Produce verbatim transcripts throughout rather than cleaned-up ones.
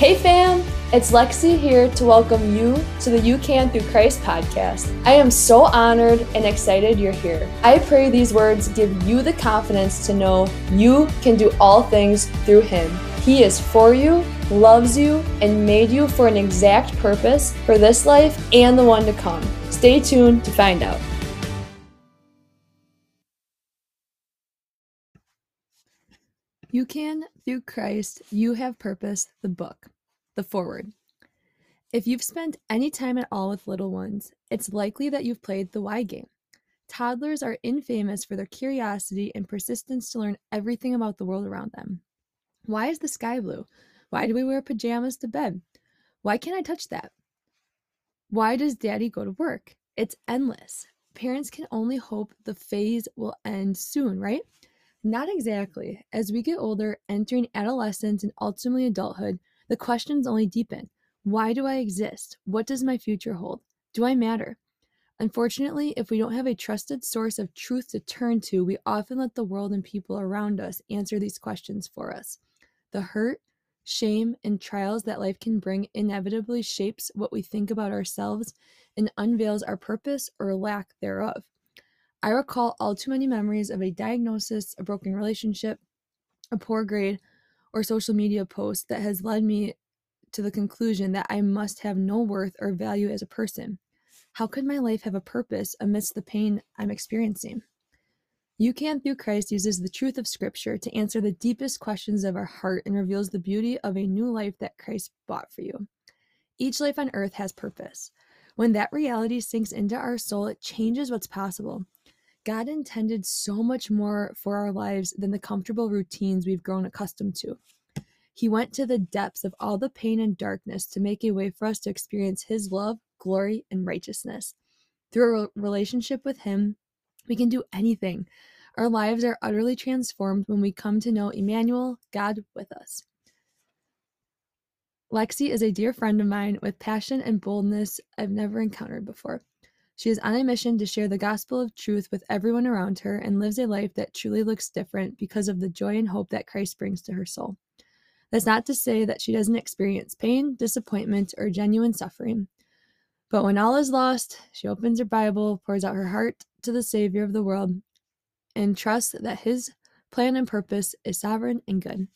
Hey fam, it's Lexi here to welcome you to the You Can Through Christ podcast. I am so honored and excited you're here. I pray these words give you the confidence to know you can do all things through Him. He is for you, loves you, and made you for an exact purpose for this life and the one to come. Stay tuned to find out. You Can Through Christ, You Have Purpose, the book, the foreword. If you've spent any time at all with little ones, it's likely that you've played the why game. Toddlers are infamous for their curiosity and persistence to learn everything about the world around them. Why is the sky blue? Why do we wear pajamas to bed? Why can't I touch that? Why does daddy go to work? It's endless. Parents can only hope the phase will end soon, right? Not exactly. As we get older, entering adolescence and ultimately adulthood, the questions only deepen. Why do I exist? What does my future hold? Do I matter? Unfortunately, if we don't have a trusted source of truth to turn to, we often let the world and people around us answer these questions for us. The hurt, shame, and trials that life can bring inevitably shapes what we think about ourselves and unveils our purpose or lack thereof. I recall all too many memories of a diagnosis, a broken relationship, a poor grade, or social media post that has led me to the conclusion that I must have no worth or value as a person. How could my life have a purpose amidst the pain I'm experiencing? You Can Through Christ uses the truth of Scripture to answer the deepest questions of our heart and reveals the beauty of a new life that Christ bought for you. Each life on earth has purpose. When that reality sinks into our soul, it changes what's possible. God intended so much more for our lives than the comfortable routines we've grown accustomed to. He went to the depths of all the pain and darkness to make a way for us to experience His love, glory, and righteousness. Through a relationship with Him, we can do anything. Our lives are utterly transformed when we come to know Emmanuel, God with us. Lexi is a dear friend of mine with passion and boldness I've never encountered before. She is on a mission to share the gospel of truth with everyone around her and lives a life that truly looks different because of the joy and hope that Christ brings to her soul. That's not to say that she doesn't experience pain, disappointment, or genuine suffering. But when all is lost, she opens her Bible, pours out her heart to the Savior of the world, and trusts that His plan and purpose is sovereign and good.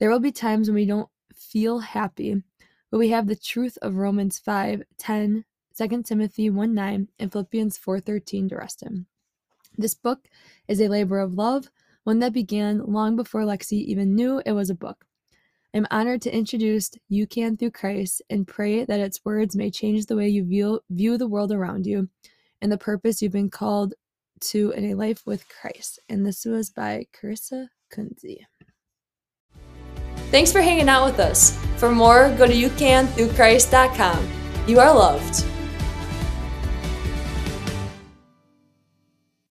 There will be times when we don't feel happy, but we have the truth of Romans five ten. Second Timothy one nine, and Philippians four thirteen to rest in. This book is a labor of love, one that began long before Lexi even knew it was a book. I'm honored to introduce You Can Through Christ and pray that its words may change the way you view, view the world around you and the purpose you've been called to in a life with Christ. And this was by Carissa Kunze. Thanks for hanging out with us. For more, go to You Can Through Christ dot com. You are loved.